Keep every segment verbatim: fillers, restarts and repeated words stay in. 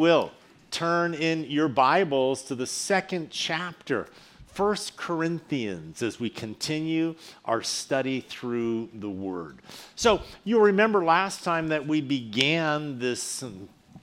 will, turn in your Bibles to the second chapter, First Corinthians, as we continue our study through the Word. So you'll remember last time that we began this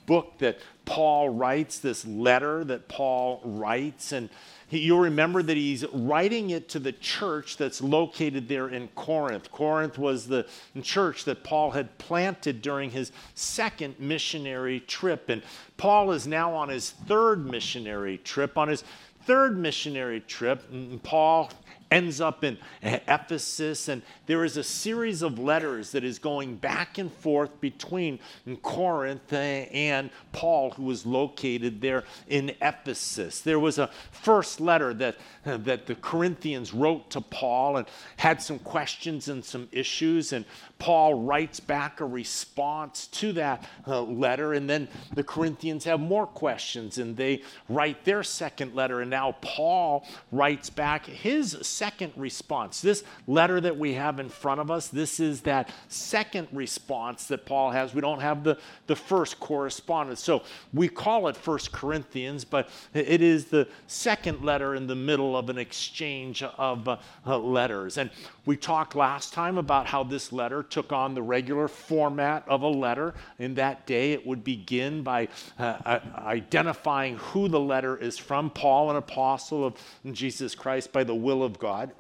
book that Paul writes, this letter that Paul writes, and he, you'll remember that he's writing it to the church that's located there in Corinth. Corinth was the church that Paul had planted during his second missionary trip, and Paul is now on his third missionary trip. On his third missionary trip, Paul ends up in Ephesus, and there is a series of letters that is going back and forth between Corinth and Paul, who was located there in Ephesus. There was a first letter that, that the Corinthians wrote to Paul and had some questions and some issues, and Paul writes back a response to that uh, letter, and then the Corinthians have more questions, and they write their second letter, and now Paul writes back his second response. This letter that we have in front of us, this is that second response that Paul has. We don't have the, the first correspondence, so we call it First Corinthians, but it is the second letter in the middle of an exchange of uh, uh, letters, and we talked last time about how this letter took on the regular format of a letter. In that day, it would begin by uh, identifying who the letter is from. Paul, an apostle of Jesus Christ by the will of God.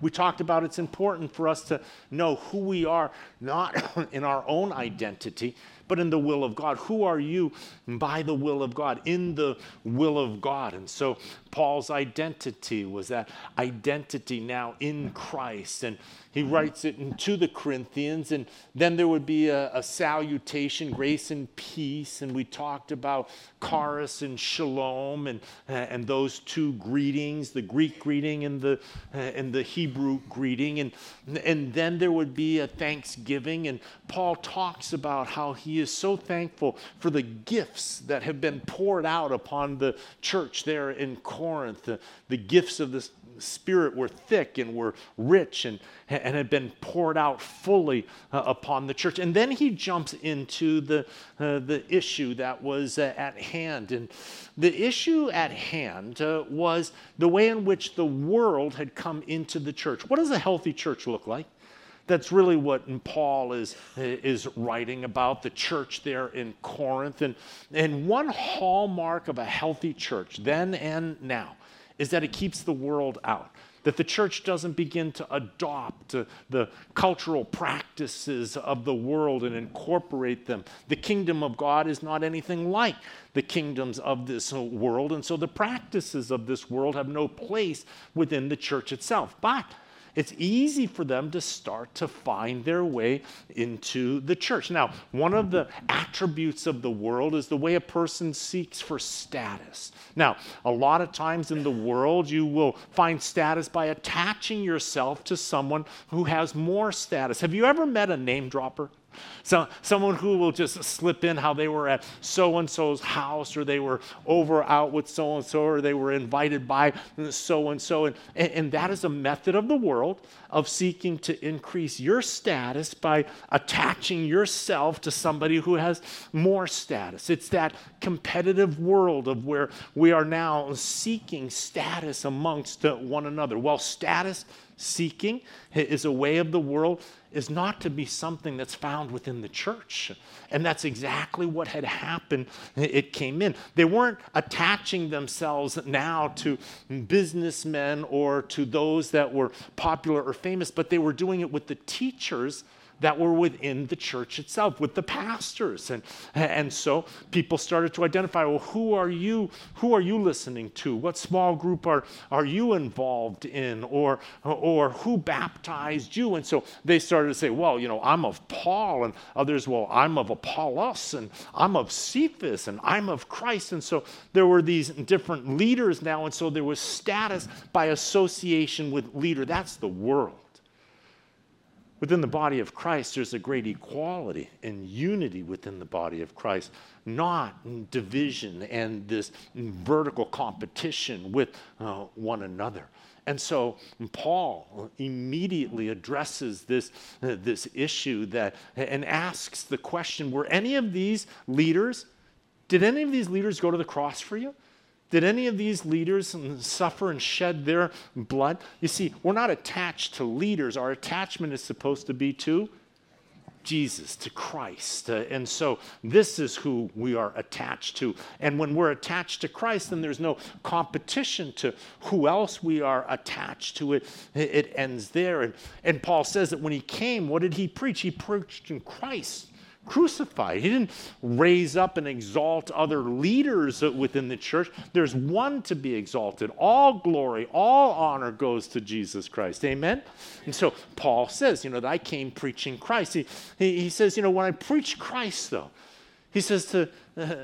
We talked about it's important for us to know who we are, not in our own identity, but in the will of God. Who are you by the will of God? In the will of God. And so Paul's identity was that identity now in Christ. And he writes it to the Corinthians. And then there would be a, a salutation, grace and peace. And we talked about charis and shalom and, uh, and those two greetings, the Greek greeting and the, uh, and the Hebrew greeting. And, and then there would be a thanksgiving. And Paul talks about how he He is so thankful for the gifts that have been poured out upon the church there in Corinth. The, the gifts of the Spirit were thick and were rich and, and had been poured out fully uh, upon the church. And then he jumps into the, uh, the issue that was uh, at hand. And the issue at hand uh, was the way in which the world had come into the church. What does a healthy church look like? That's really what Paul is, is writing about, the church there in Corinth. And, and one hallmark of a healthy church, then and now, is that it keeps the world out. That the church doesn't begin to adopt uh, the cultural practices of the world and incorporate them. The kingdom of God is not anything like the kingdoms of this world. And so the practices of this world have no place within the church itself. But it's easy for them to start to find their way into the church. Now, one of the attributes of the world is the way a person seeks for status. Now, a lot of times in the world, you will find status by attaching yourself to someone who has more status. Have you ever met a name dropper? So, someone who will just slip in how they were at so-and-so's house, or they were over out with so-and-so, or they were invited by so-and-so. And, and that is a method of the world of seeking to increase your status by attaching yourself to somebody who has more status. It's that competitive world of where we are now seeking status amongst one another. Well, status seeking is a way of the world, is not to be something that's found within the church. And that's exactly what had happened. It came in. They weren't attaching themselves now to businessmen or to those that were popular or famous, but they were doing it with the teachers that were within the church itself, with the pastors. And, and so people started to identify, well, who are you? Who are you listening to? What small group are, are you involved in? Or, or who baptized you? And so they started to say, well, you know, I'm of Paul. And others, well, I'm of Apollos. And I'm of Cephas. And I'm of Christ. And so there were these different leaders now. And so there was status by association with leader. That's the world. Within the body of Christ, there's a great equality and unity within the body of Christ, not division and this vertical competition with uh, one another. And so Paul immediately addresses this, uh, this issue that, and asks the question, were any of these leaders Did any of these leaders go to the cross for you? Did any of these leaders suffer and shed their blood? You see, we're not attached to leaders. Our attachment is supposed to be to Jesus, to Christ. Uh, and so this is who we are attached to. And when we're attached to Christ, then there's no competition to who else we are attached to. It, it ends there. And, and Paul says that when he came, what did he preach? He preached in Christ crucified. He didn't raise up and exalt other leaders within the church. There's one to be exalted. All glory, all honor goes to Jesus Christ. Amen? And so Paul says, you know, that I came preaching Christ. He, he, he says, you know, when I preach Christ, though, he says to, uh,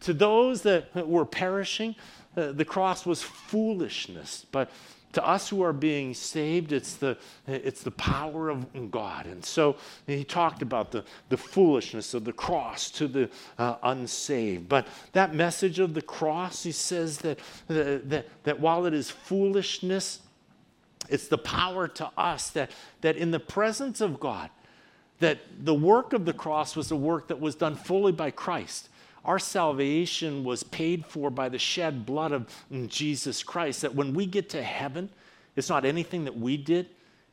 to those that were perishing, uh, the cross was foolishness, but to us who are being saved, it's the it's the power of God. And so he talked about the, the foolishness of the cross to the uh, unsaved. But that message of the cross, he says that, that, that while it is foolishness, it's the power to us that, that in the presence of God, that the work of the cross was a work that was done fully by Christ. Our salvation was paid for by the shed blood of Jesus Christ, that when we get to heaven, it's not anything that we did,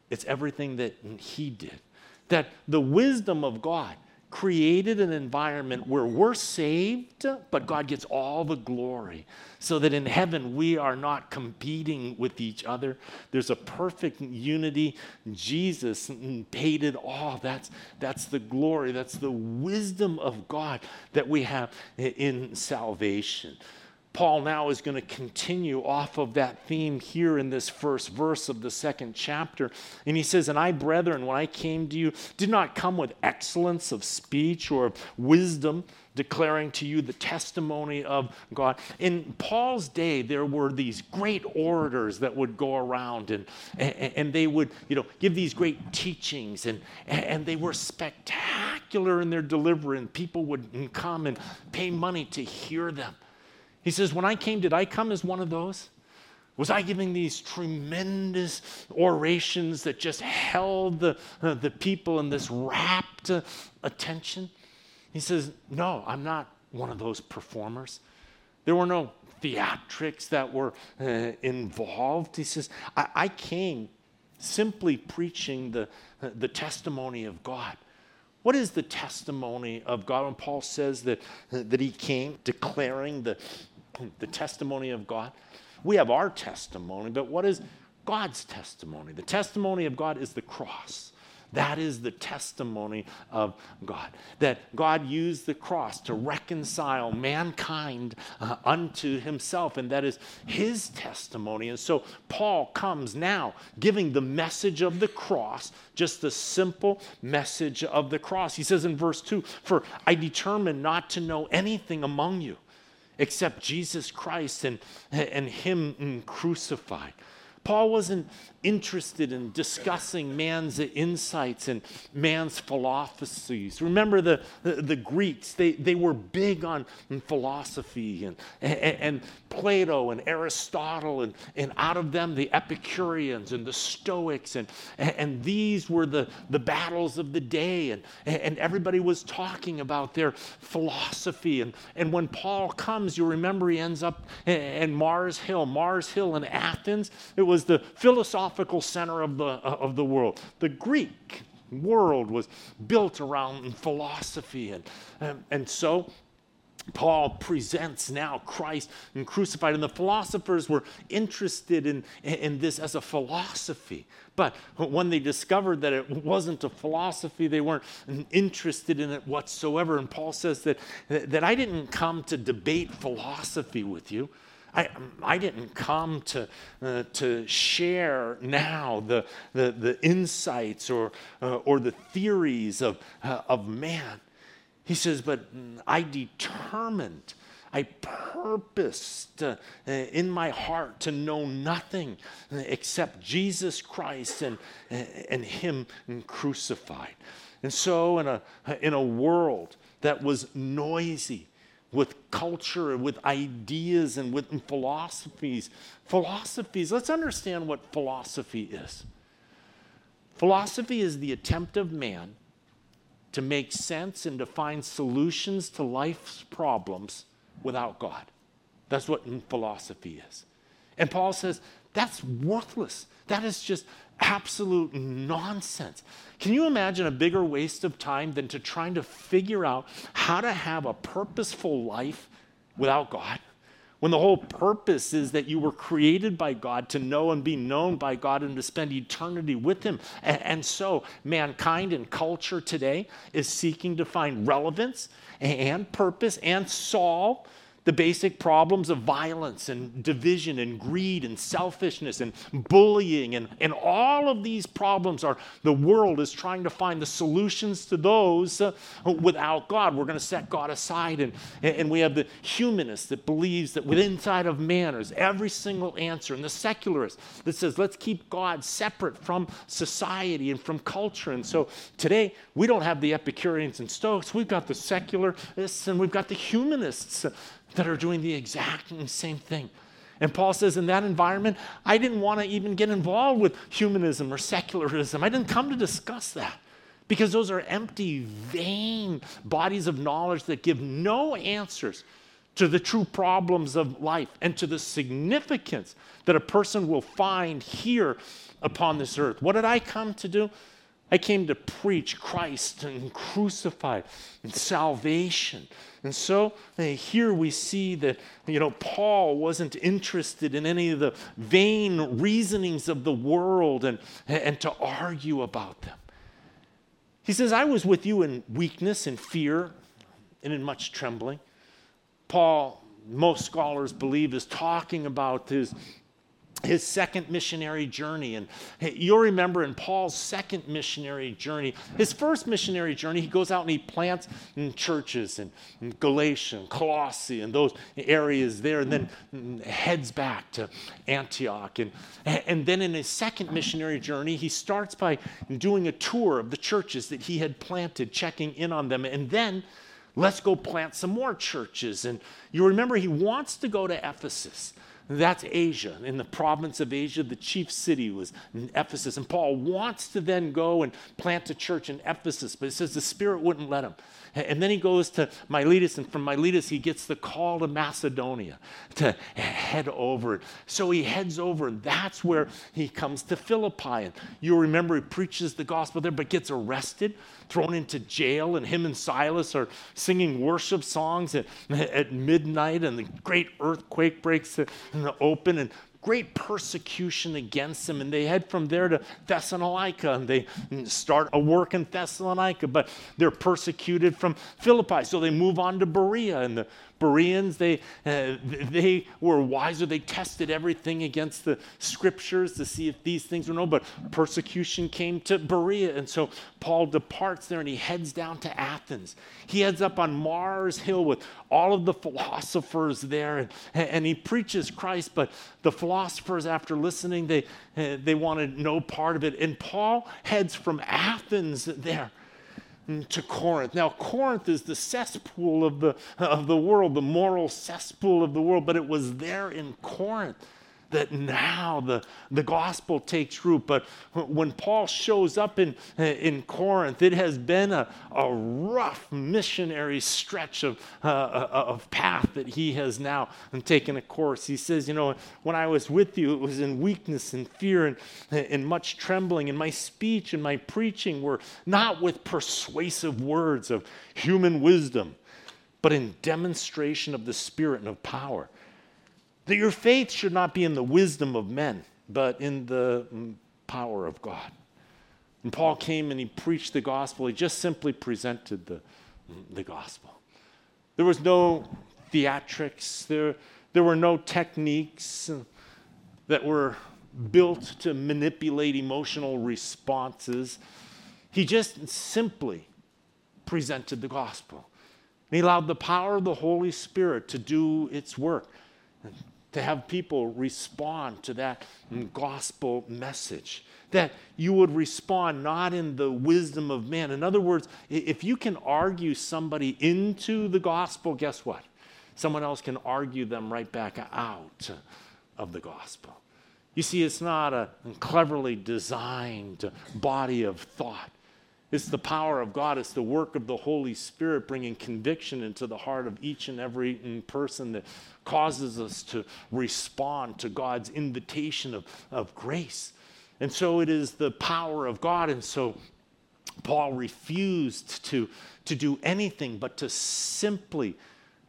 it's everything that he did. That the wisdom of God created an environment where we're saved, but God gets all the glory, so that in heaven we are not competing with each other. There's a perfect unity. Jesus paid it all. That's, that's the glory. That's the wisdom of God that we have in salvation. Paul now is going to continue off of that theme here in this first verse of the second chapter. And he says, and I, brethren, when I came to you, did not come with excellence of speech or of wisdom, declaring to you the testimony of God. In Paul's day, there were these great orators that would go around and, and, and they would, you know, give these great teachings, and, and they were spectacular in their delivery, and people would come and pay money to hear them. He says, when I came, did I come as one of those? Was I giving these tremendous orations that just held the, uh, the people in this rapt uh, attention? He says, no, I'm not one of those performers. There were no theatrics that were uh, involved. He says, I, I came simply preaching the, uh, the testimony of God. What is the testimony of God? When Paul says that, that he came declaring the, the testimony of God, we have our testimony, but what is God's testimony? The testimony of God is the cross. That is the testimony of God, that God used the cross to reconcile mankind uh, unto himself, and that is his testimony. And so Paul comes now giving the message of the cross, just the simple message of the cross. He says in verse two, for I determined not to know anything among you except Jesus Christ and, and him crucified. Paul wasn't interested in discussing man's insights and man's philosophies. Remember the, the, the Greeks, they, they were big on philosophy, and, and, and Plato and Aristotle, and, and out of them the Epicureans and the Stoics, and, and these were the, the battles of the day, and, and everybody was talking about their philosophy. And, and when Paul comes, you remember he ends up in Mars Hill. Mars Hill in Athens, it was the philosophical center of the uh, of the world. The Greek world was built around philosophy, and um, and so Paul presents now Christ and crucified, and the philosophers were interested in, in this as a philosophy. But when they discovered that it wasn't a philosophy, they weren't interested in it whatsoever. And Paul says that that I didn't come to debate philosophy with you. I, I didn't come to uh, to share now the the, the insights or uh, or the theories of uh, of man. He says, but I determined, I purposed uh, in my heart to know nothing except Jesus Christ and and him crucified. And so in a in a world that was noisy with culture, with ideas, and with philosophies. Philosophies, let's understand what philosophy is. Philosophy is the attempt of man to make sense and to find solutions to life's problems without God. That's what philosophy is. And Paul says, that's worthless. That is just absolute nonsense. Can you imagine a bigger waste of time than to trying to figure out how to have a purposeful life without God? When the whole purpose is that you were created by God to know and be known by God and to spend eternity with him. And, and so mankind and culture today is seeking to find relevance and purpose and solve the basic problems of violence and division and greed and selfishness and bullying. And, and all of these problems are, the world is trying to find the solutions to those uh, without God. We're going to set God aside. And, and we have the humanist that believes that within inside of man is every single answer. And the secularist that says, let's keep God separate from society and from culture. And so today, we don't have the Epicureans and Stoics. We've got the secularists and we've got the humanists that are doing the exact same thing. And Paul says, in that environment, I didn't want to even get involved with humanism or secularism. I didn't come to discuss that because those are empty, vain bodies of knowledge that give no answers to the true problems of life and to the significance that a person will find here upon this earth. What did I come to do? I came to preach Christ and crucified and salvation. And so uh, here we see that, you know, Paul wasn't interested in any of the vain reasonings of the world and, and to argue about them. He says, I was with you in weakness and fear and in much trembling. Paul, most scholars believe, is talking about his his second missionary journey. And you'll remember in Paul's second missionary journey, his first missionary journey, he goes out and he plants churches in Galatia and Colossae and those areas there, and then heads back to Antioch. And, and then in his second missionary journey, he starts by doing a tour of the churches that he had planted, checking in on them. And then let's go plant some more churches. And you remember he wants to go to Ephesus. That's Asia. In the province of Asia, the chief city was Ephesus. And Paul wants to then go and plant a church in Ephesus, but it says the Spirit wouldn't let him. And then he goes to Miletus, and from Miletus he gets the call to Macedonia to head over. So he heads over, and that's where he comes to Philippi. And you'll remember he preaches the gospel there, but gets arrested, thrown into jail, and him and Silas are singing worship songs at, at midnight, and the great earthquake breaks in the open, and great persecution against them. And they head from there to Thessalonica, and they start a work in Thessalonica, but they're persecuted from Philippi. So they move on to Berea, and the Bereans, they uh, they were wiser. They tested everything against the scriptures to see if these things were known, but persecution came to Berea. And so Paul departs there and he heads down to Athens. He heads up on Mars Hill with all of the philosophers there, and, and he preaches Christ, but the philosophers, after listening, they, uh, they wanted no part of it. And Paul heads from Athens there to Corinth. Now, Corinth is the cesspool of the, of the world, the moral cesspool of the world, but it was there in Corinth that now the, the gospel takes root. But when Paul shows up in, in Corinth, it has been a, a rough missionary stretch of, uh, of path that he has now taken a course. He says, you know, when I was with you, it was in weakness and fear and, and much trembling. And my speech and my preaching were not with persuasive words of human wisdom, but in demonstration of the Spirit and of power, that your faith should not be in the wisdom of men, but in the power of God. And Paul came and he preached the gospel. He just simply presented the, the gospel. There was no theatrics. There, there were no techniques that were built to manipulate emotional responses. He just simply presented the gospel. And he allowed the power of the Holy Spirit to do its work, to have people respond to that gospel message, that you would respond not in the wisdom of man. In other words, if you can argue somebody into the gospel, guess what? Someone else can argue them right back out of the gospel. You see, it's not a cleverly designed body of thought. It's the power of God. It's the work of the Holy Spirit bringing conviction into the heart of each and every person that causes us to respond to God's invitation of, of grace. And so it is the power of God. And so Paul refused to, to do anything but to simply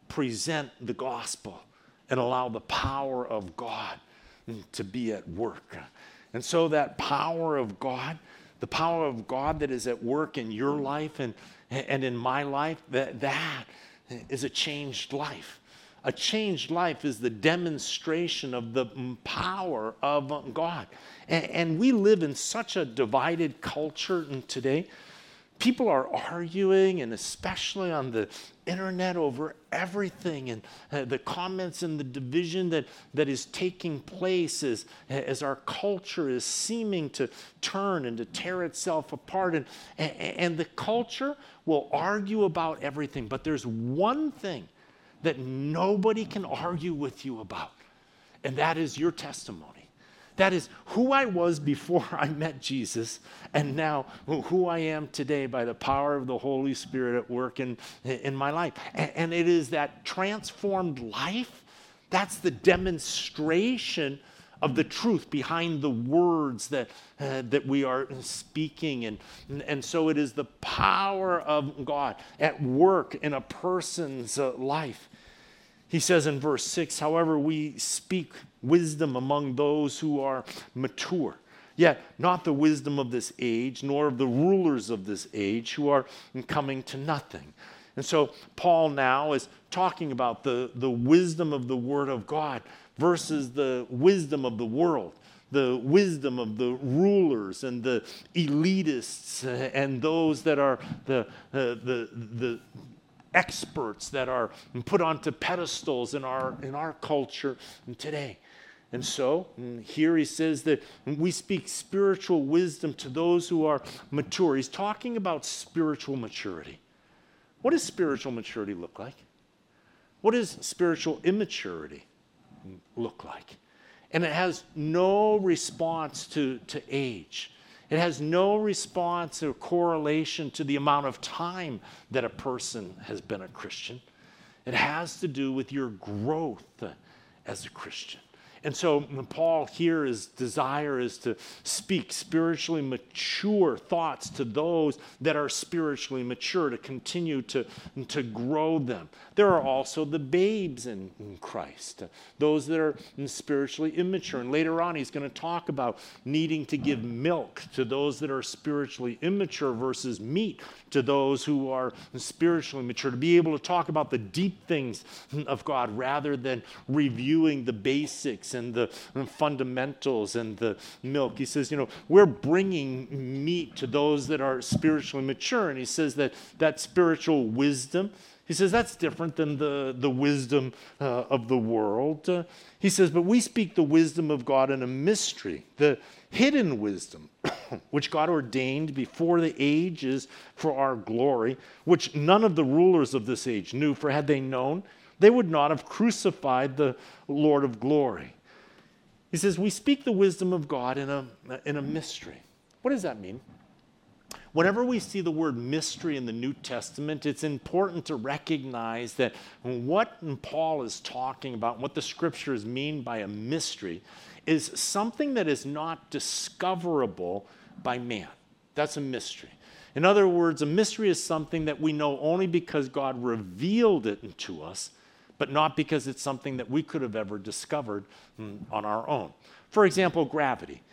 present the gospel and allow the power of God to be at work. And so that power of God, the power of God that is at work in your life and, and in my life, that, that is a changed life. A changed life is the demonstration of the power of God. And, and we live in such a divided culture today. People are arguing, and especially on the internet, over everything, and uh, the comments and the division that, that is taking place as, as our culture is seeming to turn and to tear itself apart. And, and the culture will argue about everything, but there's one thing that nobody can argue with you about, and that is your testimony. That is who I was before I met Jesus, and now who I am today by the power of the Holy Spirit at work in, in my life. And, and it is that transformed life that's the demonstration of the truth behind the words that uh, that we are speaking. And, and so it is the power of God at work in a person's uh, life. He says in verse six, however, we speak wisdom among those who are mature, yet not the wisdom of this age, nor of the rulers of this age who are coming to nothing. And so Paul now is talking about the, the wisdom of the Word of God versus the wisdom of the world, the wisdom of the rulers and the elitists and those that are the the the, the experts that are put onto pedestals in our in our culture today. And so here he says that we speak spiritual wisdom to those who are mature. He's talking about spiritual maturity. What does spiritual maturity look like? What does spiritual immaturity look like? And it has no response to, to age. It has no response or correlation to the amount of time that a person has been a Christian. It has to do with your growth as a Christian. And so Paul here, his desire is to speak spiritually mature thoughts to those that are spiritually mature, to continue to, to grow them. There are also the babes in Christ, those that are spiritually immature. And later on, he's going to talk about needing to give milk to those that are spiritually immature versus meat to those who are spiritually mature, to be able to talk about the deep things of God rather than reviewing the basics and the fundamentals and the milk. He says, you know, we're bringing meat to those that are spiritually mature. And he says that that spiritual wisdom, he says that's different than the, the wisdom uh, of the world. Uh, he says, but we speak the wisdom of God in a mystery, the hidden wisdom, which God ordained before the ages for our glory, which none of the rulers of this age knew, for had they known, they would not have crucified the Lord of glory. He says, we speak the wisdom of God in a, in a mystery. What does that mean? Whenever we see the word mystery in the New Testament, it's important to recognize that what Paul is talking about, what the scriptures mean by a mystery, is something that is not discoverable by man. That's a mystery. In other words, a mystery is something that we know only because God revealed it to us, but not because it's something that we could have ever discovered on our own. For example, gravity.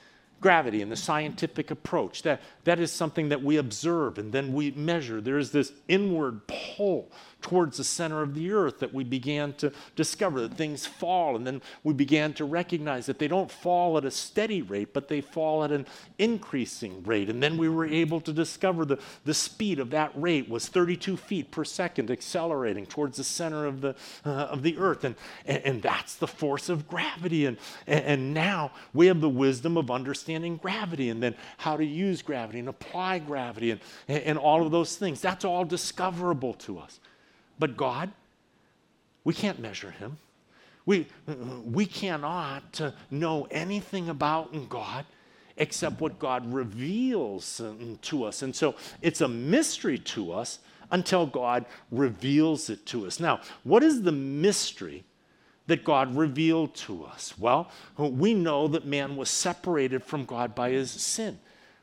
Gravity and the scientific approach, that, that is something that we observe and then we measure. There is this inward pull towards the center of the earth that we began to discover, that things fall, and then we began to recognize that they don't fall at a steady rate, but they fall at an increasing rate. And then we were able to discover the, the speed of that rate was thirty-two feet per second accelerating towards the center of the uh, of the earth. And, and, and that's the force of gravity. And, and, and now we have the wisdom of understanding gravity, and then how to use gravity and apply gravity and, and all of those things. That's all discoverable to us. But God, we can't measure him. We, we cannot know anything about God except what God reveals to us. And so it's a mystery to us until God reveals it to us. Now, what is the mystery that God revealed to us? Well, we know that man was separated from God by his sin.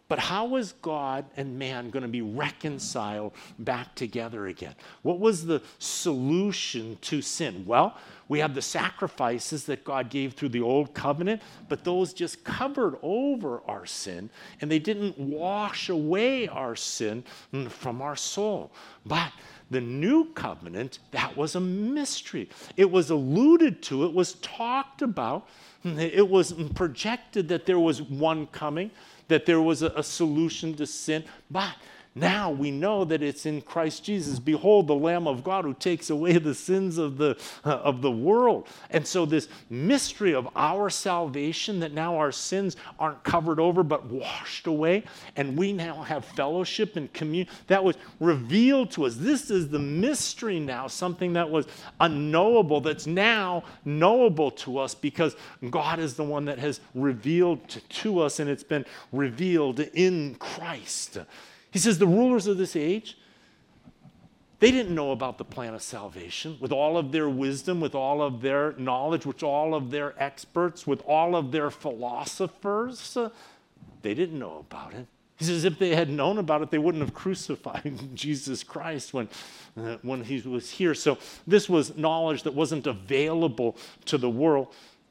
But how was God and man going to be reconciled back together again? What was the solution to sin? Well, we have the sacrifices that God gave through the old covenant, but those just covered over our sin, and they didn't wash away our sin from our soul. But the new covenant, that was a mystery. It was alluded to, it was talked about, it was projected that there was one coming, that there was a, a solution to sin. But now we know that it's in Christ Jesus. Behold, the Lamb of God who takes away the sins of the, uh, of the world. And so this mystery of our salvation, that now our sins aren't covered over but washed away, and we now have fellowship and communion, that was revealed to us. This is the mystery now, something that was unknowable, that's now knowable to us because God is the one that has revealed to, to us, and it's been revealed in Christ. He says the rulers of this age, they didn't know about the plan of salvation with all of their wisdom, with all of their knowledge, with all of their experts, with all of their philosophers. Uh, they didn't know about it. He says if they had known about it, they wouldn't have crucified Jesus Christ when, uh, when he was here. So this was knowledge that wasn't available to the world.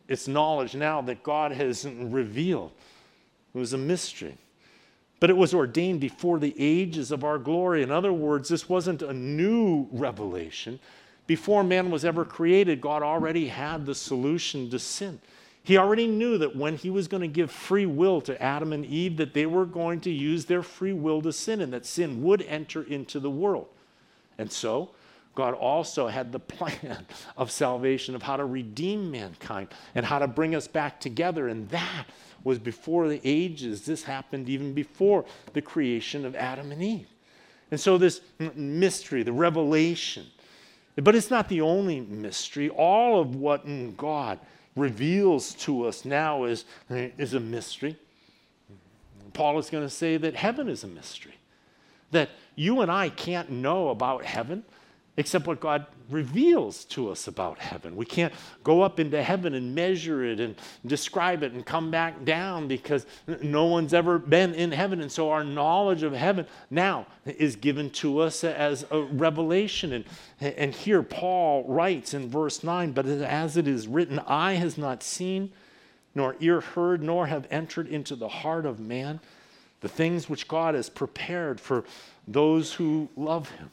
It's knowledge now that God has revealed. It was a mystery. But it was ordained before the ages of our glory. In other words, this wasn't a new revelation. Before man was ever created, God already had the solution to sin. He already knew that when he was going to give free will to Adam and Eve, that they were going to use their free will to sin, and that sin would enter into the world. And so God also had the plan of salvation, of how to redeem mankind and how to bring us back together. And that was before the ages. This happened even before the creation of Adam and Eve. And so this mystery, the revelation, but it's not the only mystery. All of what God reveals to us now is, is a mystery. Paul is going to say that heaven is a mystery, that you and I can't know about heaven except what God reveals to us about heaven. We can't go up into heaven and measure it and describe it and come back down, because no one's ever been in heaven. And so our knowledge of heaven now is given to us as a revelation. And, and here Paul writes in verse nine, "But as it is written, eye has not seen, nor ear heard, nor have entered into the heart of man the things which God has prepared for those who love him."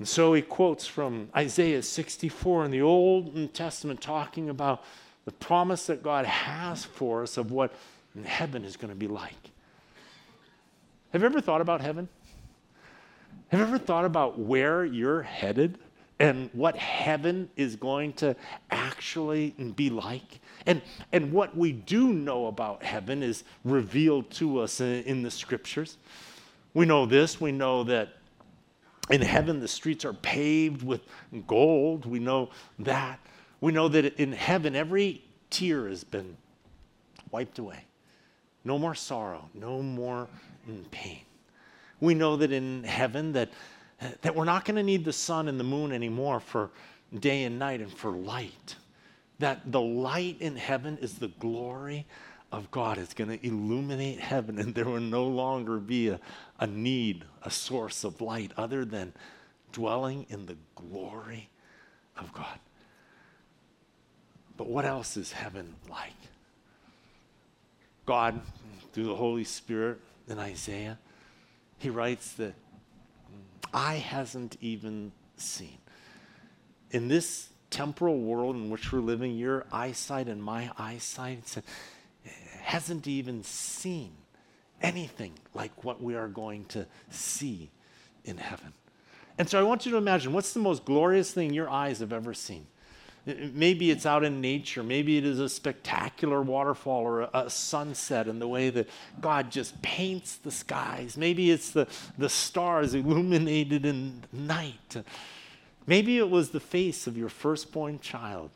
And so he quotes from Isaiah sixty-four in the Old Testament, talking about the promise that God has for us of what heaven is going to be like. Have you ever thought about heaven? Have you ever thought about where you're headed and what heaven is going to actually be like? And, and what we do know about heaven is revealed to us in, in the scriptures. We know this. We know that in heaven, the streets are paved with gold. We know that. We know that in heaven, every tear has been wiped away. No more sorrow, no more pain. We know that in heaven that, that we're not going to need the sun and the moon anymore for day and night and for light. That the light in heaven is the glory of God. It's going to illuminate heaven, and there will no longer be a, a need, a source of light other than dwelling in the glory of God. But what else is heaven like? God, through the Holy Spirit in Isaiah, he writes that eye hasn't even seen. In this temporal world in which we're living, your eyesight and my eyesight, it's a, hasn't even seen anything like what we are going to see in heaven. And so I want you to imagine, what's the most glorious thing your eyes have ever seen? Maybe it's out in nature. Maybe it is a spectacular waterfall or a, a sunset and the way that God just paints the skies. Maybe it's the, the stars illuminated in night. Maybe it was the face of your firstborn child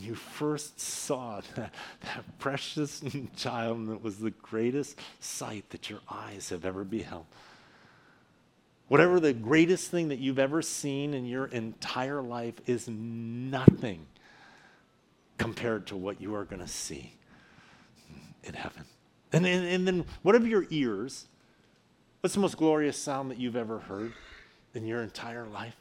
you first saw that, that precious child that was the greatest sight that your eyes have ever beheld. Whatever the greatest thing that you've ever seen in your entire life is nothing compared to what you are going to see in heaven. And, and, and then what of your ears? What's the most glorious sound that you've ever heard in your entire life?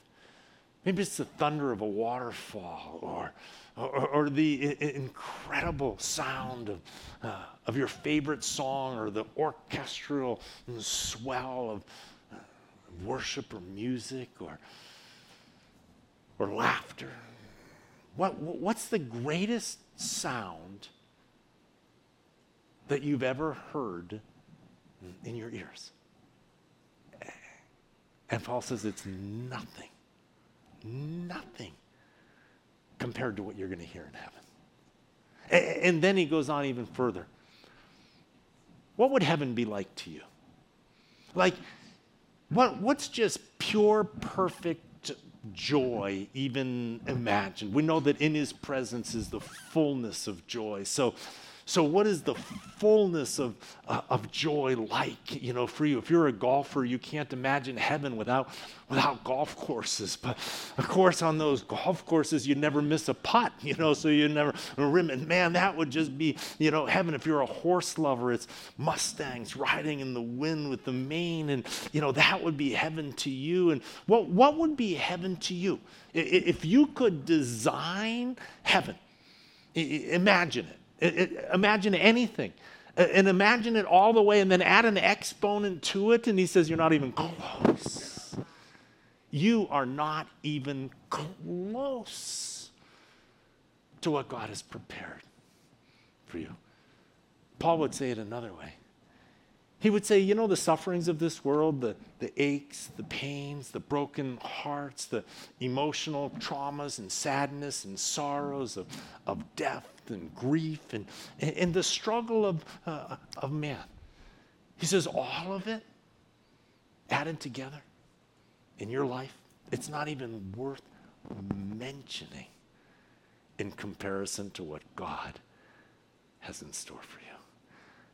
Maybe it's the thunder of a waterfall or or, or the I- incredible sound of, uh, of your favorite song or the orchestral swell of uh, worship or music or or laughter. What What's the greatest sound that you've ever heard in your ears? And Paul says it's nothing. Nothing compared to what you're going to hear in heaven. And, and then he goes on even further. What would heaven be like to you? Like, what? What's just pure, perfect joy even imagined? We know that in his presence is the fullness of joy. So, so what is the fullness of uh, of joy like, you know, for you? If you're a golfer, you can't imagine heaven without without golf courses. But of course, on those golf courses, you never miss a putt, you know, so you never rim it. Man, that would just be, you know, heaven. If you're a horse lover, it's Mustangs riding in the wind with the mane, and you know that would be heaven to you. And what what would be heaven to you if you could design heaven? Imagine it. Imagine anything, and imagine it all the way, and then add an exponent to it, and he says, you're not even close. You are not even close to what God has prepared for you. Paul would say it another way. He would say, you know, the sufferings of this world, the, the aches, the pains, the broken hearts, the emotional traumas and sadness and sorrows of, of death and grief and, and, and the struggle of, uh, of man. He says all of it added together in your life, it's not even worth mentioning in comparison to what God has in store for you.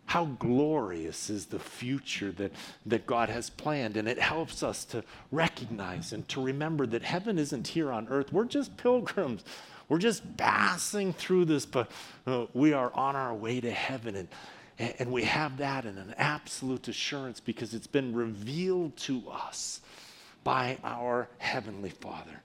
How glorious is the future that, that God has planned, and it helps us to recognize and to remember that heaven isn't here on earth. We're just pilgrims. We're just passing through this, but uh, we are on our way to heaven, and, and, and we have that in an absolute assurance because it's been revealed to us by our Heavenly Father.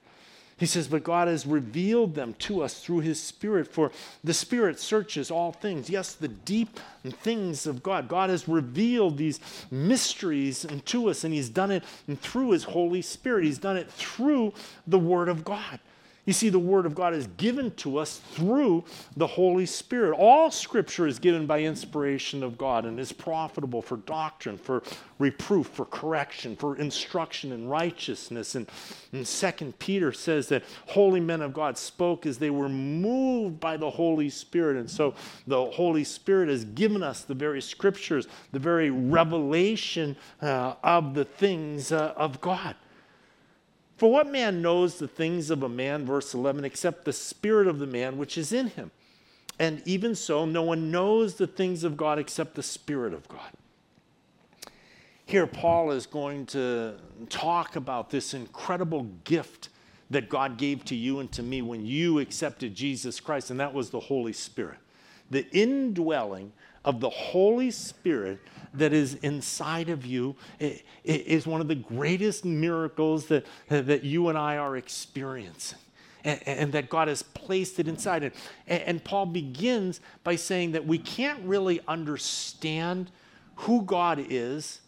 He says, but God has revealed them to us through his Spirit, for the Spirit searches all things. Yes, the deep things of God. God has revealed these mysteries to us, and he's done it through his Holy Spirit. He's done it through the Word of God. You see, the Word of God is given to us through the Holy Spirit. All Scripture is given by inspiration of God and is profitable for doctrine, for reproof, for correction, for instruction in righteousness. And, and Second Peter says that holy men of God spoke as they were moved by the Holy Spirit. And so the Holy Spirit has given us the very Scriptures, the very revelation uh, of the things uh, of God. For what man knows the things of a man, verse eleven, except the spirit of the man which is in him? And even so, no one knows the things of God except the Spirit of God. Here, Paul is going to talk about this incredible gift that God gave to you and to me when you accepted Jesus Christ, and that was the Holy Spirit. The indwelling of the Holy Spirit that is inside of you is one of the greatest miracles that, that you and I are experiencing, and, and that God has placed it inside it. And, and Paul begins by saying that we can't really understand who God is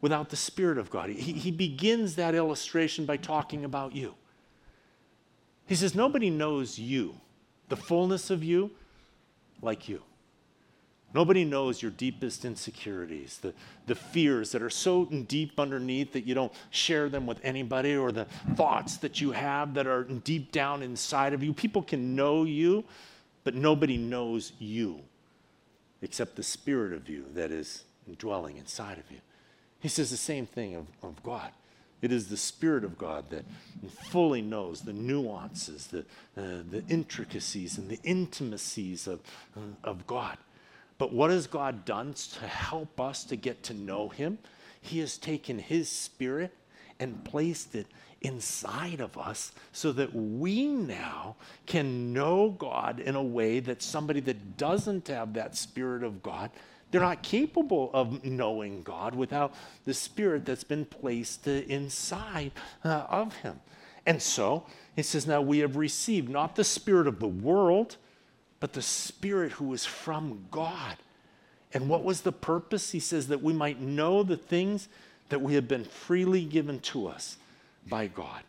without the Spirit of God. He, he begins that illustration by talking about you. He says, nobody knows you, the fullness of you, like you. Nobody knows your deepest insecurities, the, the fears that are so deep underneath that you don't share them with anybody, or the thoughts that you have that are deep down inside of you. People can know you, but nobody knows you except the Spirit of you that is dwelling inside of you. He says the same thing of, of God. It is the Spirit of God that fully knows the nuances, the uh, the intricacies, and the intimacies of, uh, of God. But what has God done to help us to get to know him? He has taken his Spirit and placed it inside of us so that we now can know God in a way that somebody that doesn't have that Spirit of God, they're not capable of knowing God without the Spirit that's been placed inside uh, of him. And so it says, now we have received not the spirit of the world, but the Spirit who is from God. And what was the purpose? He says that we might know the things that we have been freely given to us by God.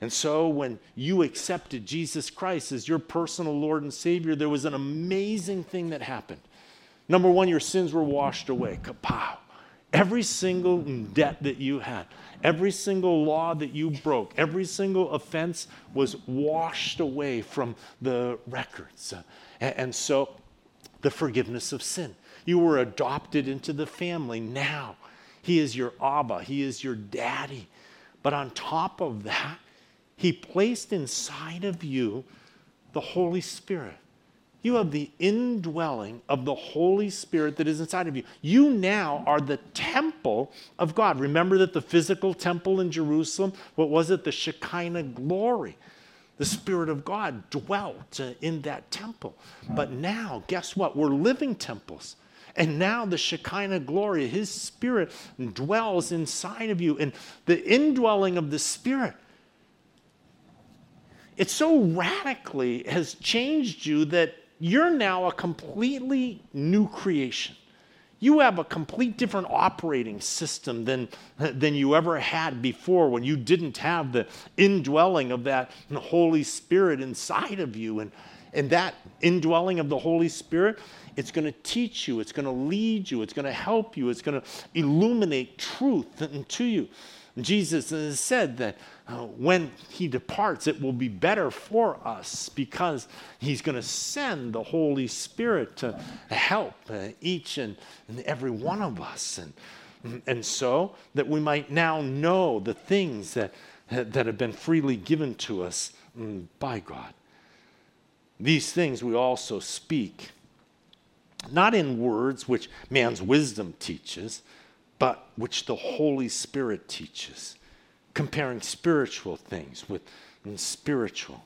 And so when you accepted Jesus Christ as your personal Lord and Savior, there was an amazing thing that happened. Number one, your sins were washed away. Kapow. Every single debt that you had, every single law that you broke, every single offense was washed away from the records. And so the forgiveness of sin. You were adopted into the family now. He is your Abba. He is your daddy. But on top of that, he placed inside of you the Holy Spirit. You have the indwelling of the Holy Spirit that is inside of you. You now are the temple of God. Remember that the physical temple in Jerusalem, what was it? The Shekinah glory. The Spirit of God dwelt in that temple. But now, guess what? We're living temples. And now the Shekinah glory, his Spirit dwells inside of you. And the indwelling of the Spirit, it so radically has changed you that you're now a completely new creation. You have a complete different operating system than, than you ever had before when you didn't have the indwelling of that Holy Spirit inside of you. And, and that indwelling of the Holy Spirit, it's going to teach you, it's going to lead you, it's going to help you, it's going to illuminate truth into you. Jesus has said that uh, when he departs, it will be better for us because he's going to send the Holy Spirit to help uh, each and, and every one of us. And, and so that we might now know the things that, that have been freely given to us by God. These things we also speak, not in words which man's wisdom teaches, but which the Holy Spirit teaches, comparing spiritual things with spiritual.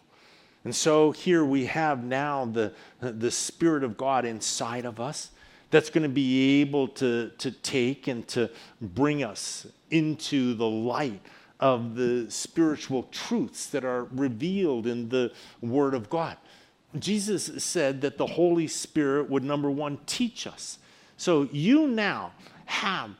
And so here we have now the, the Spirit of God inside of us that's going to be able to, to take and to bring us into the light of the spiritual truths that are revealed in the Word of God. Jesus said that the Holy Spirit would, number one, teach us. So you now have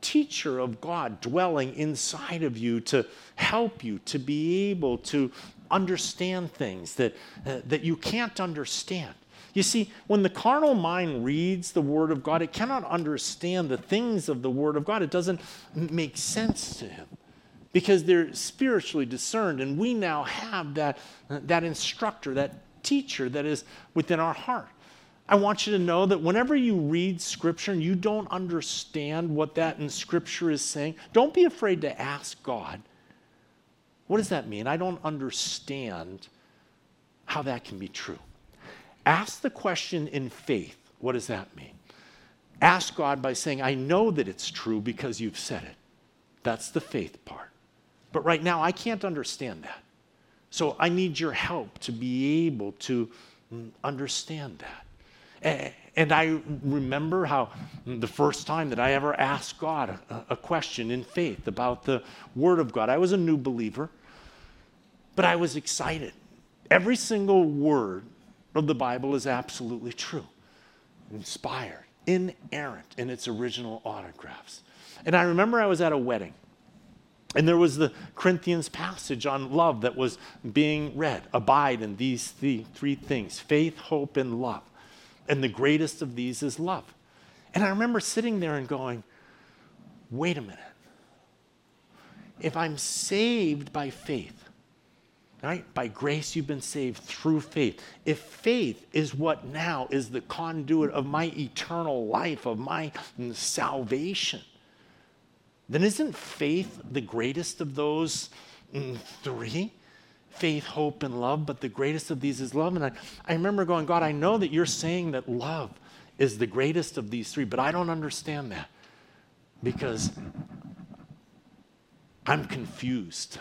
teacher of God dwelling inside of you to help you to be able to understand things that uh, that you can't understand. You see, when the carnal mind reads the Word of God, it cannot understand the things of the Word of God. It doesn't make sense to him because they're spiritually discerned, and we now have that uh, that instructor, that teacher that is within our heart. I want you to know that whenever you read Scripture and you don't understand what that in Scripture is saying, don't be afraid to ask God, what does that mean? I don't understand how that can be true. Ask the question in faith, what does that mean? Ask God by saying, I know that it's true because you've said it. That's the faith part. But right now, I can't understand that. So I need your help to be able to understand that. And I remember how the first time that I ever asked God a question in faith about the Word of God, I was a new believer, but I was excited. Every single word of the Bible is absolutely true, inspired, inerrant in its original autographs. And I remember I was at a wedding, and there was the Corinthians passage on love that was being read. Abide in these three, three things, faith, hope, and love. And the greatest of these is love. And I remember sitting there and going, wait a minute. If I'm saved by faith, right? By grace you've been saved through faith. If faith is what now is the conduit of my eternal life, of my salvation, Then isn't faith the greatest of those three? Faith, hope, and love, but the greatest of these is love. And I, I remember going, God, I know that you're saying that love is the greatest of these three, but I don't understand that because I'm confused.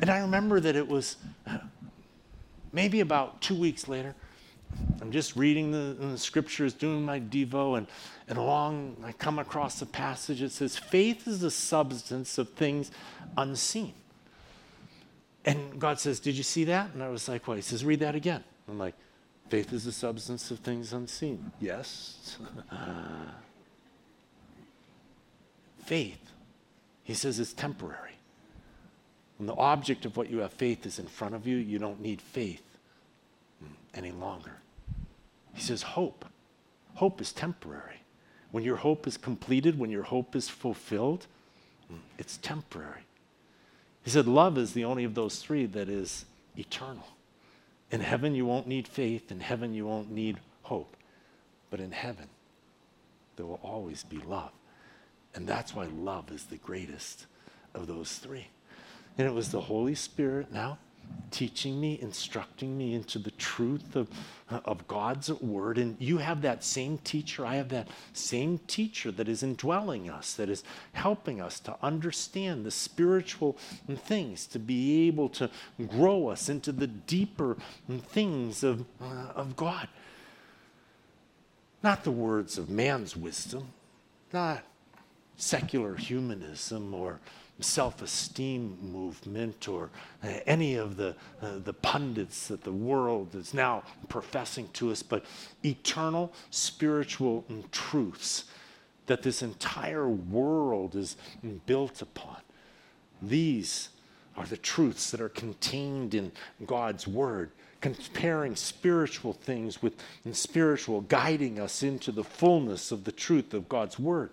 And I remember that it was maybe about two weeks later, I'm just reading the, the scriptures, doing my devo, and, and along I come across a passage that says, faith is the substance of things unseen. And God says, did you see that? And I was like, well, he says, read that again. I'm like, faith is the substance of things unseen. Yes. Faith, he says, is temporary. When the object of what you have faith is in front of you, you don't need faith any longer. He says, hope. Hope is temporary. When your hope is completed, when your hope is fulfilled, it's temporary. He said, love is the only of those three that is eternal. In heaven, you won't need faith. In heaven, you won't need hope. But in heaven, there will always be love. And that's why love is the greatest of those three. And it was the Holy Spirit now teaching me, instructing me into the truth of, of God's word. And you have that same teacher. I have that same teacher that is indwelling us, that is helping us to understand the spiritual things, to be able to grow us into the deeper things of, uh, of God. Not the words of man's wisdom, not secular humanism or self-esteem movement or uh, any of the uh, the pundits that the world is now professing to us, but eternal spiritual truths that this entire world is built upon. These are the truths that are contained in God's word, comparing spiritual things with spiritual, guiding us into the fullness of the truth of God's word.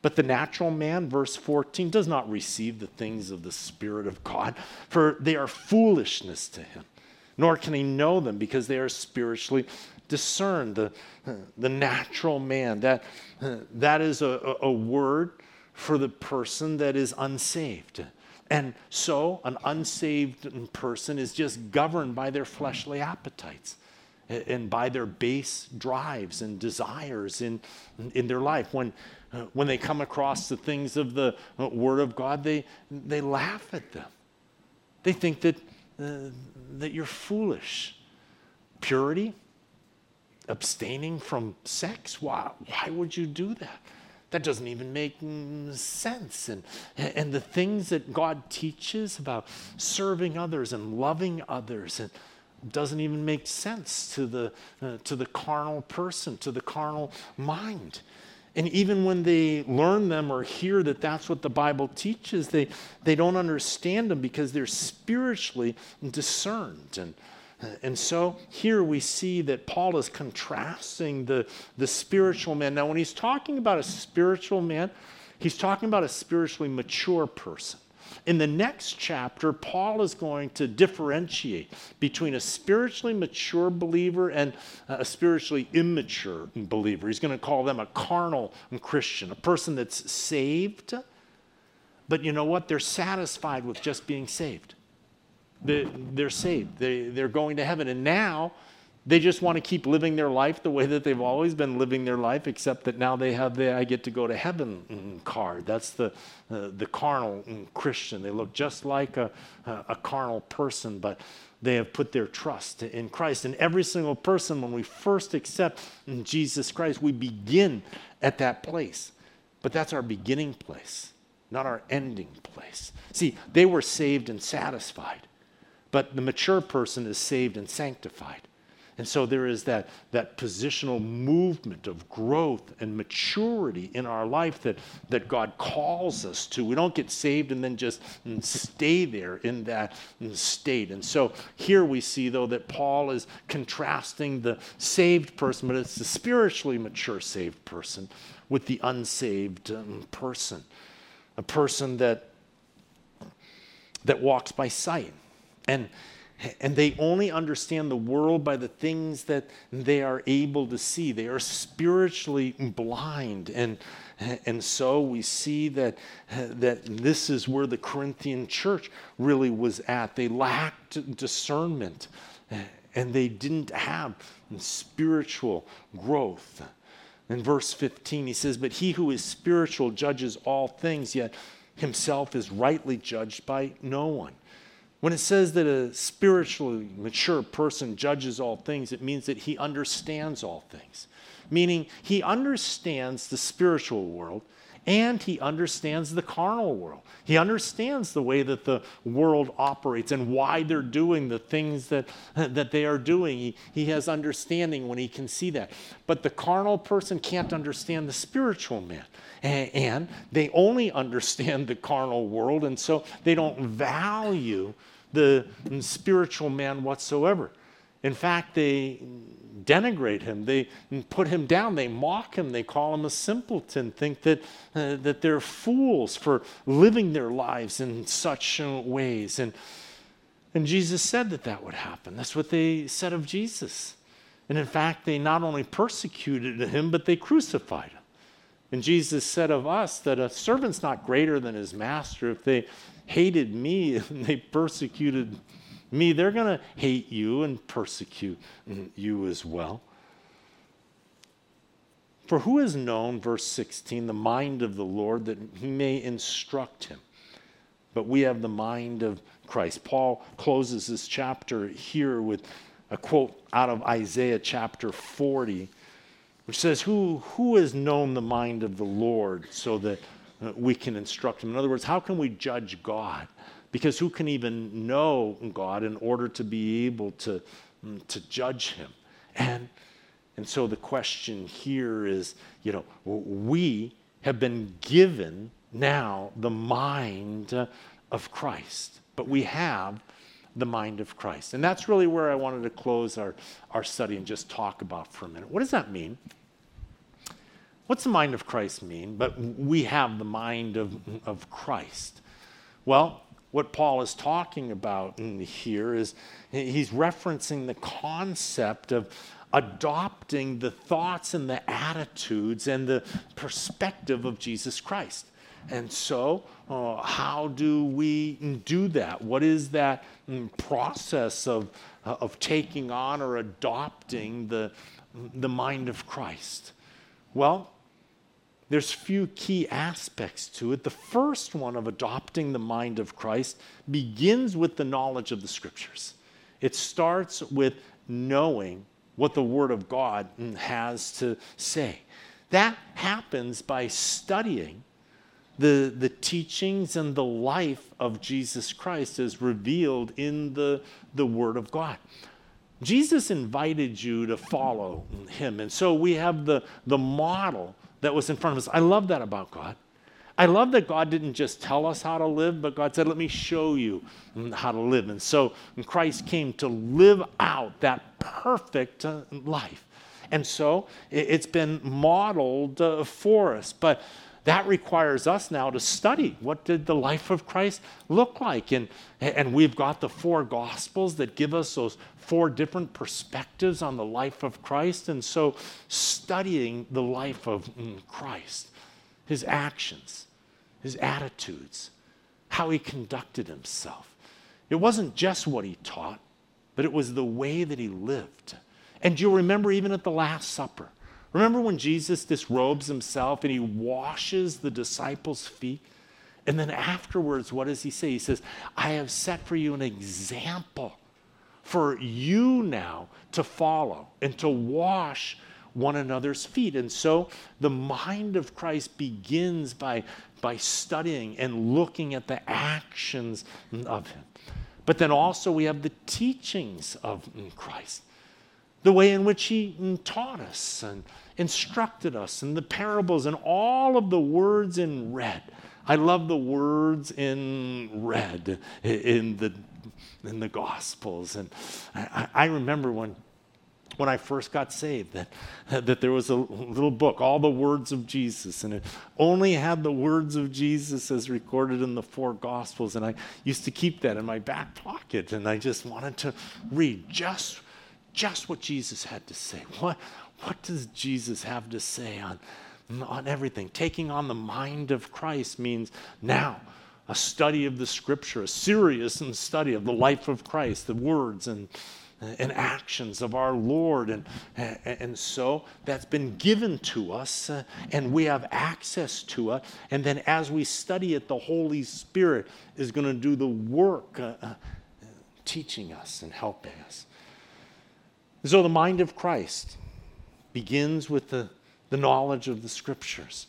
But the natural man, verse fourteen, does not receive the things of the Spirit of God, for they are foolishness to him, nor can he know them because they are spiritually discerned. The, the natural man, that, that is a, a word for the person that is unsaved. And so an unsaved person is just governed by their fleshly appetites and by their base drives and desires in, in their life. When Uh, when they come across the things of the uh, Word of God, they they laugh at them. They think that uh, that you're foolish. Purity, abstaining from sex. Why why would you do that? That doesn't even make mm, sense. And and the things that God teaches about serving others and loving others, and doesn't even make sense to the uh, to the carnal person, to the carnal mind. And even when they learn them or hear that that's what the Bible teaches, they, they don't understand them because they're spiritually discerned. And, and so here we see that Paul is contrasting the, the spiritual man. Now, when he's talking about a spiritual man, he's talking about a spiritually mature person. In the next chapter, Paul is going to differentiate between a spiritually mature believer and a spiritually immature believer. He's going to call them a carnal Christian, a person that's saved, but you know what? They're satisfied with just being saved. They're, they're saved. They, they're going to heaven. And now they just want to keep living their life the way that they've always been living their life, except that now they have the I get to go to heaven card. That's the uh, the carnal Christian. They look just like a, a carnal person, but they have put their trust in Christ. And every single person, when we first accept Jesus Christ, we begin at that place. But that's our beginning place, not our ending place. See, they were saved and satisfied, but the mature person is saved and sanctified. And so there is that, that positional movement of growth and maturity in our life that, that God calls us to. We don't get saved and then just stay there in that state. And so here we see, though, that Paul is contrasting the saved person, but it's the spiritually mature saved person, with the unsaved um, person, a person that that walks by sight. And And they only understand the world by the things that they are able to see. They are spiritually blind. And and so we see that, that this is where the Corinthian church really was at. They lacked discernment, and they didn't have spiritual growth. In verse fifteen, he says, "But he who is spiritual judges all things, yet himself is rightly judged by no one." When it says that a spiritually mature person judges all things, it means that he understands all things. Meaning he understands the spiritual world and he understands the carnal world. He understands the way that the world operates and why they're doing the things that, that they are doing. He, he has understanding when he can see that. But the carnal person can't understand the spiritual man. And they only understand the carnal world, and so they don't value the spiritual man whatsoever. In fact, they denigrate him. They put him down. They mock him. They call him a simpleton, think that uh, that they're fools for living their lives in such ways. And, and Jesus said that that would happen. That's what they said of Jesus. And in fact, they not only persecuted him, but they crucified him. And Jesus said of us that a servant's not greater than his master. If they hated me and they persecuted me, they're going to hate you and persecute you as well. For who has known, verse sixteen, the mind of the Lord that he may instruct him? But we have the mind of Christ. Paul closes this chapter here with a quote out of Isaiah chapter forty, which says, who, who has known the mind of the Lord so that uh, we can instruct him? In other words, how can we judge God? Because who can even know God in order to be able to, to judge him? And, and so the question here is, you know, we have been given now the mind uh, of Christ, but we have the mind of Christ. And that's really where I wanted to close our, our study and just talk about for a minute. What does that mean? What's the mind of Christ mean? But we have the mind of, of Christ. Well, what Paul is talking about in here is he's referencing the concept of adopting the thoughts and the attitudes and the perspective of Jesus Christ. And so uh, how do we do that? What is that um, process of, uh, of taking on or adopting the, the mind of Christ? Well, there's few key aspects to it. The first one of adopting the mind of Christ begins with the knowledge of the Scriptures. It starts with knowing what the Word of God has to say. That happens by studying The, the teachings and the life of Jesus Christ is revealed in the, the Word of God. Jesus invited you to follow him. And so we have the, the model that was in front of us. I love that about God. I love that God didn't just tell us how to live, but God said, let me show you how to live. And so Christ came to live out that perfect life. And so it, it's been modeled uh, for us. But that requires us now to study. What did the life of Christ look like? And, and we've got the four Gospels that give us those four different perspectives on the life of Christ. And so studying the life of Christ, his actions, his attitudes, how he conducted himself. It wasn't just what he taught, but it was the way that he lived. And you'll remember even at the Last Supper, remember when Jesus disrobes himself and he washes the disciples' feet? And then afterwards, what does he say? He says, I have set for you an example for you now to follow and to wash one another's feet. And so the mind of Christ begins by, by studying and looking at the actions of him. But then also we have the teachings of Christ. The way in which he taught us and instructed us and the parables and all of the words in red. I love the words in red in the in the Gospels. And I, I remember when when I first got saved, that, that there was a little book, All the Words of Jesus, and it only had the words of Jesus as recorded in the four Gospels, and I used to keep that in my back pocket, and I just wanted to read just just what Jesus had to say. What, what does Jesus have to say on, on everything? Taking on the mind of Christ means now a study of the Scripture, a serious study of the life of Christ, the words and and actions of our Lord. And, and so that's been given to us, uh, and we have access to it. And then as we study it, the Holy Spirit is going to do the work, uh, uh, teaching us and helping us. So the mind of Christ begins with the, the knowledge of the Scriptures.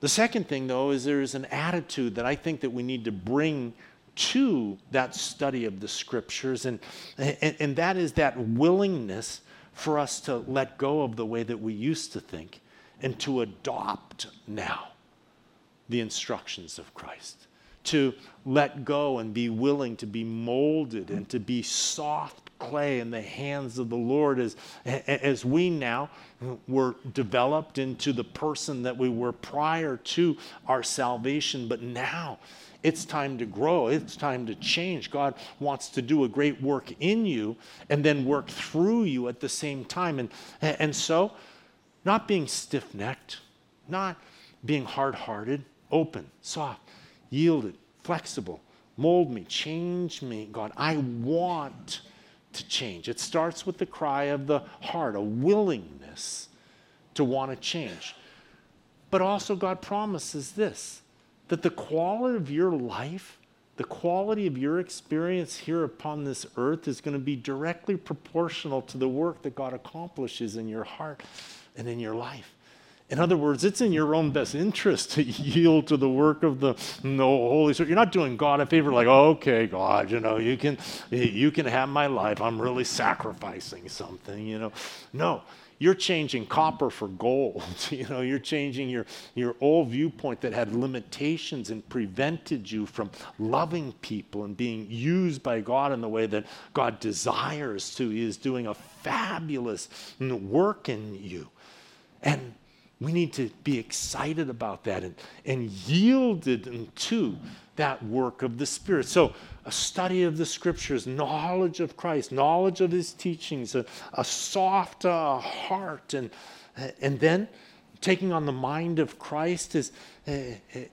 The second thing, though, is there is an attitude that I think that we need to bring to that study of the Scriptures, and, and, and that is that willingness for us to let go of the way that we used to think and to adopt now the instructions of Christ, to let go and be willing to be molded and to be soft clay in the hands of the Lord as, as we now were developed into the person that we were prior to our salvation. But now it's time to grow. It's time to change. God wants to do a great work in you and then work through you at the same time. And, and so not being stiff-necked, not being hard-hearted, open, soft, yielded, flexible, mold me, change me, God. I want to change. It starts with the cry of the heart, a willingness to want to change. But also God promises this, that the quality of your life, the quality of your experience here upon this earth is going to be directly proportional to the work that God accomplishes in your heart and in your life. In other words, it's in your own best interest to yield to the work of the, the Holy Spirit. You're not doing God a favor like, oh, okay, God, you know, you can, you can have my life. I'm really sacrificing something, you know. No, you're changing copper for gold. You know, you're changing your, your old viewpoint that had limitations and prevented you from loving people and being used by God in the way that God desires to. He is doing a fabulous work in you. And we need to be excited about that and, and yielded to that work of the Spirit. So a study of the Scriptures, knowledge of Christ, knowledge of His teachings, a, a soft uh, heart, and and then taking on the mind of Christ is, uh,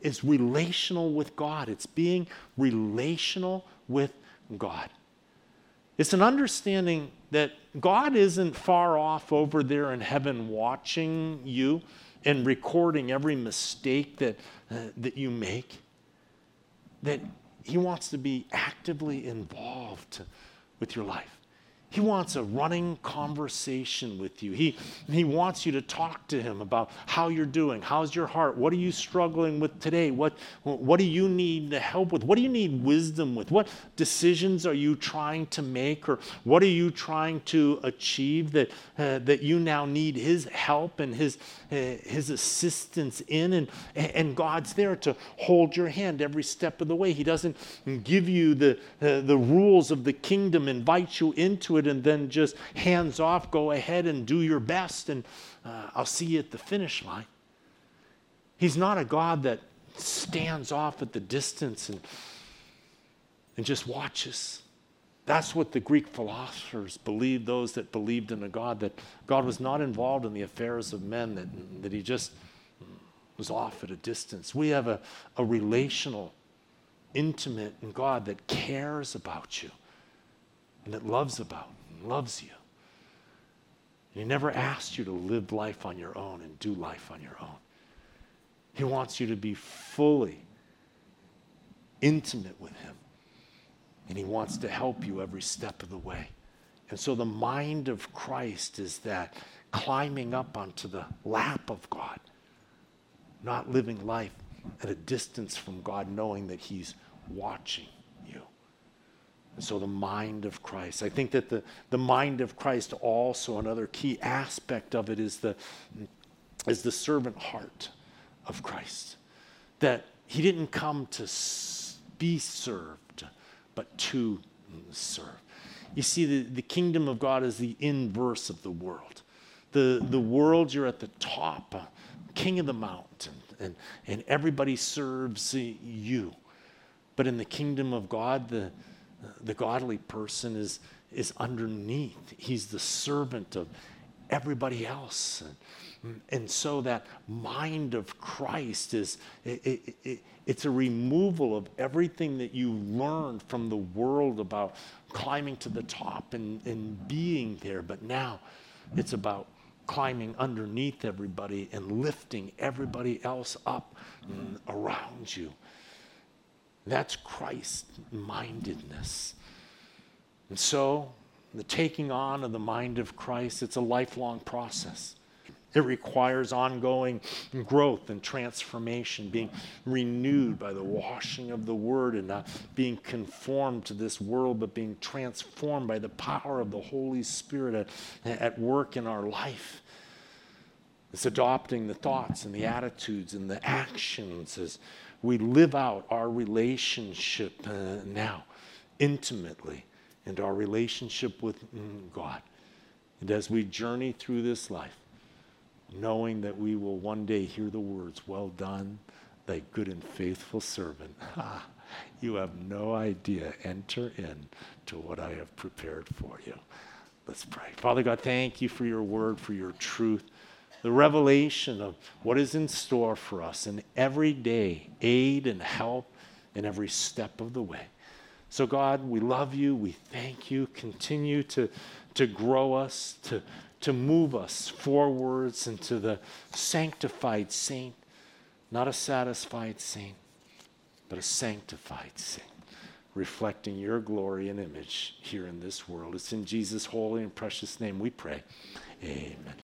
is relational with God. It's being relational with God. It's an understanding that God isn't far off over there in heaven watching you and recording every mistake that, uh, that you make, that He wants to be actively involved with your life. He wants a running conversation with you. He, he wants you to talk to Him about how you're doing. How's your heart? What are you struggling with today? What, what do you need help with? What do you need wisdom with? What decisions are you trying to make, or what are you trying to achieve that, uh, that you now need His help and His, uh, His assistance in? And, and God's there to hold your hand every step of the way. He doesn't give you the, uh, the rules of the kingdom, invite you into it, and then just hands off, go ahead and do your best, and uh, I'll see you at the finish line. He's not a God that stands off at the distance and, and just watches. That's what the Greek philosophers believed, those that believed in a God, that God was not involved in the affairs of men, that, that He just was off at a distance. We have a, a relational, intimate God that cares about you, and that loves about and loves you. And He never asked you to live life on your own and do life on your own. He wants you to be fully intimate with Him, and He wants to help you every step of the way. And so the mind of Christ is that climbing up onto the lap of God, not living life at a distance from God, knowing that He's watching. And so the mind of Christ. I think that the, the mind of Christ also, another key aspect of it is the, is the servant heart of Christ. That He didn't come to be served, but to serve. You see, the, the kingdom of God is the inverse of the world. The, the world, you're at the top, uh, king of the mountain, and, and everybody serves uh, you. But in the kingdom of God, the uh, the godly person is is underneath. He's the servant of everybody else. And, and so that mind of Christ is, it, it, it, it's a removal of everything that you learned from the world about climbing to the top and, and being there. But now it's about climbing underneath everybody and lifting everybody else up mm, around you. That's Christ-mindedness. And so the taking on of the mind of Christ, it's a lifelong process. It requires ongoing growth and transformation, being renewed by the washing of the Word and not being conformed to this world, but being transformed by the power of the Holy Spirit at, at work in our life. It's adopting the thoughts and the attitudes and the actions as we live out our relationship uh, now intimately and our relationship with mm, God. And as we journey through this life, knowing that we will one day hear the words, "Well done, thy good and faithful servant. Ah, you have no idea. Enter in to what I have prepared for you." Let's pray. Father God, thank you for your word, for your truth. The revelation of what is in store for us in every day, aid and help in every step of the way. So God, we love you, we thank you, continue to, to grow us, to, to move us forwards into the sanctified saint, not a satisfied saint, but a sanctified saint, reflecting your glory and image here in this world. It's in Jesus' holy and precious name we pray, amen.